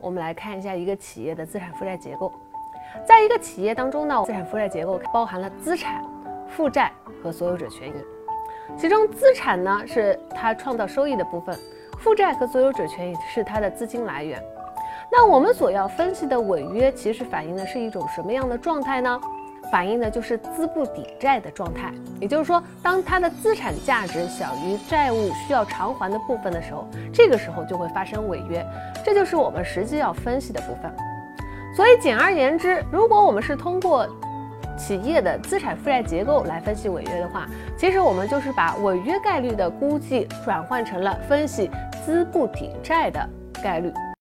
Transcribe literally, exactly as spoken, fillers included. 我们来看一下一个企业的资产负债结构。在一个企业当中呢，资产负债结构包含了资产、负债和所有者权益。其中资产呢是它创造收益的部分，负债和所有者权益是它的资金来源。那我们所要分析的违约，其实反映的是一种什么样的状态呢？反映的就是资不抵债的状态。也就是说，当它的资产价值小于债务需要偿还的部分的时候，这个时候就会发生违约。这就是我们实际要分析的部分。所以简而言之，如果我们是通过企业的资产负债结构来分析违约的话，其实我们就是把违约概率的估计转换成了分析资不抵债的概率。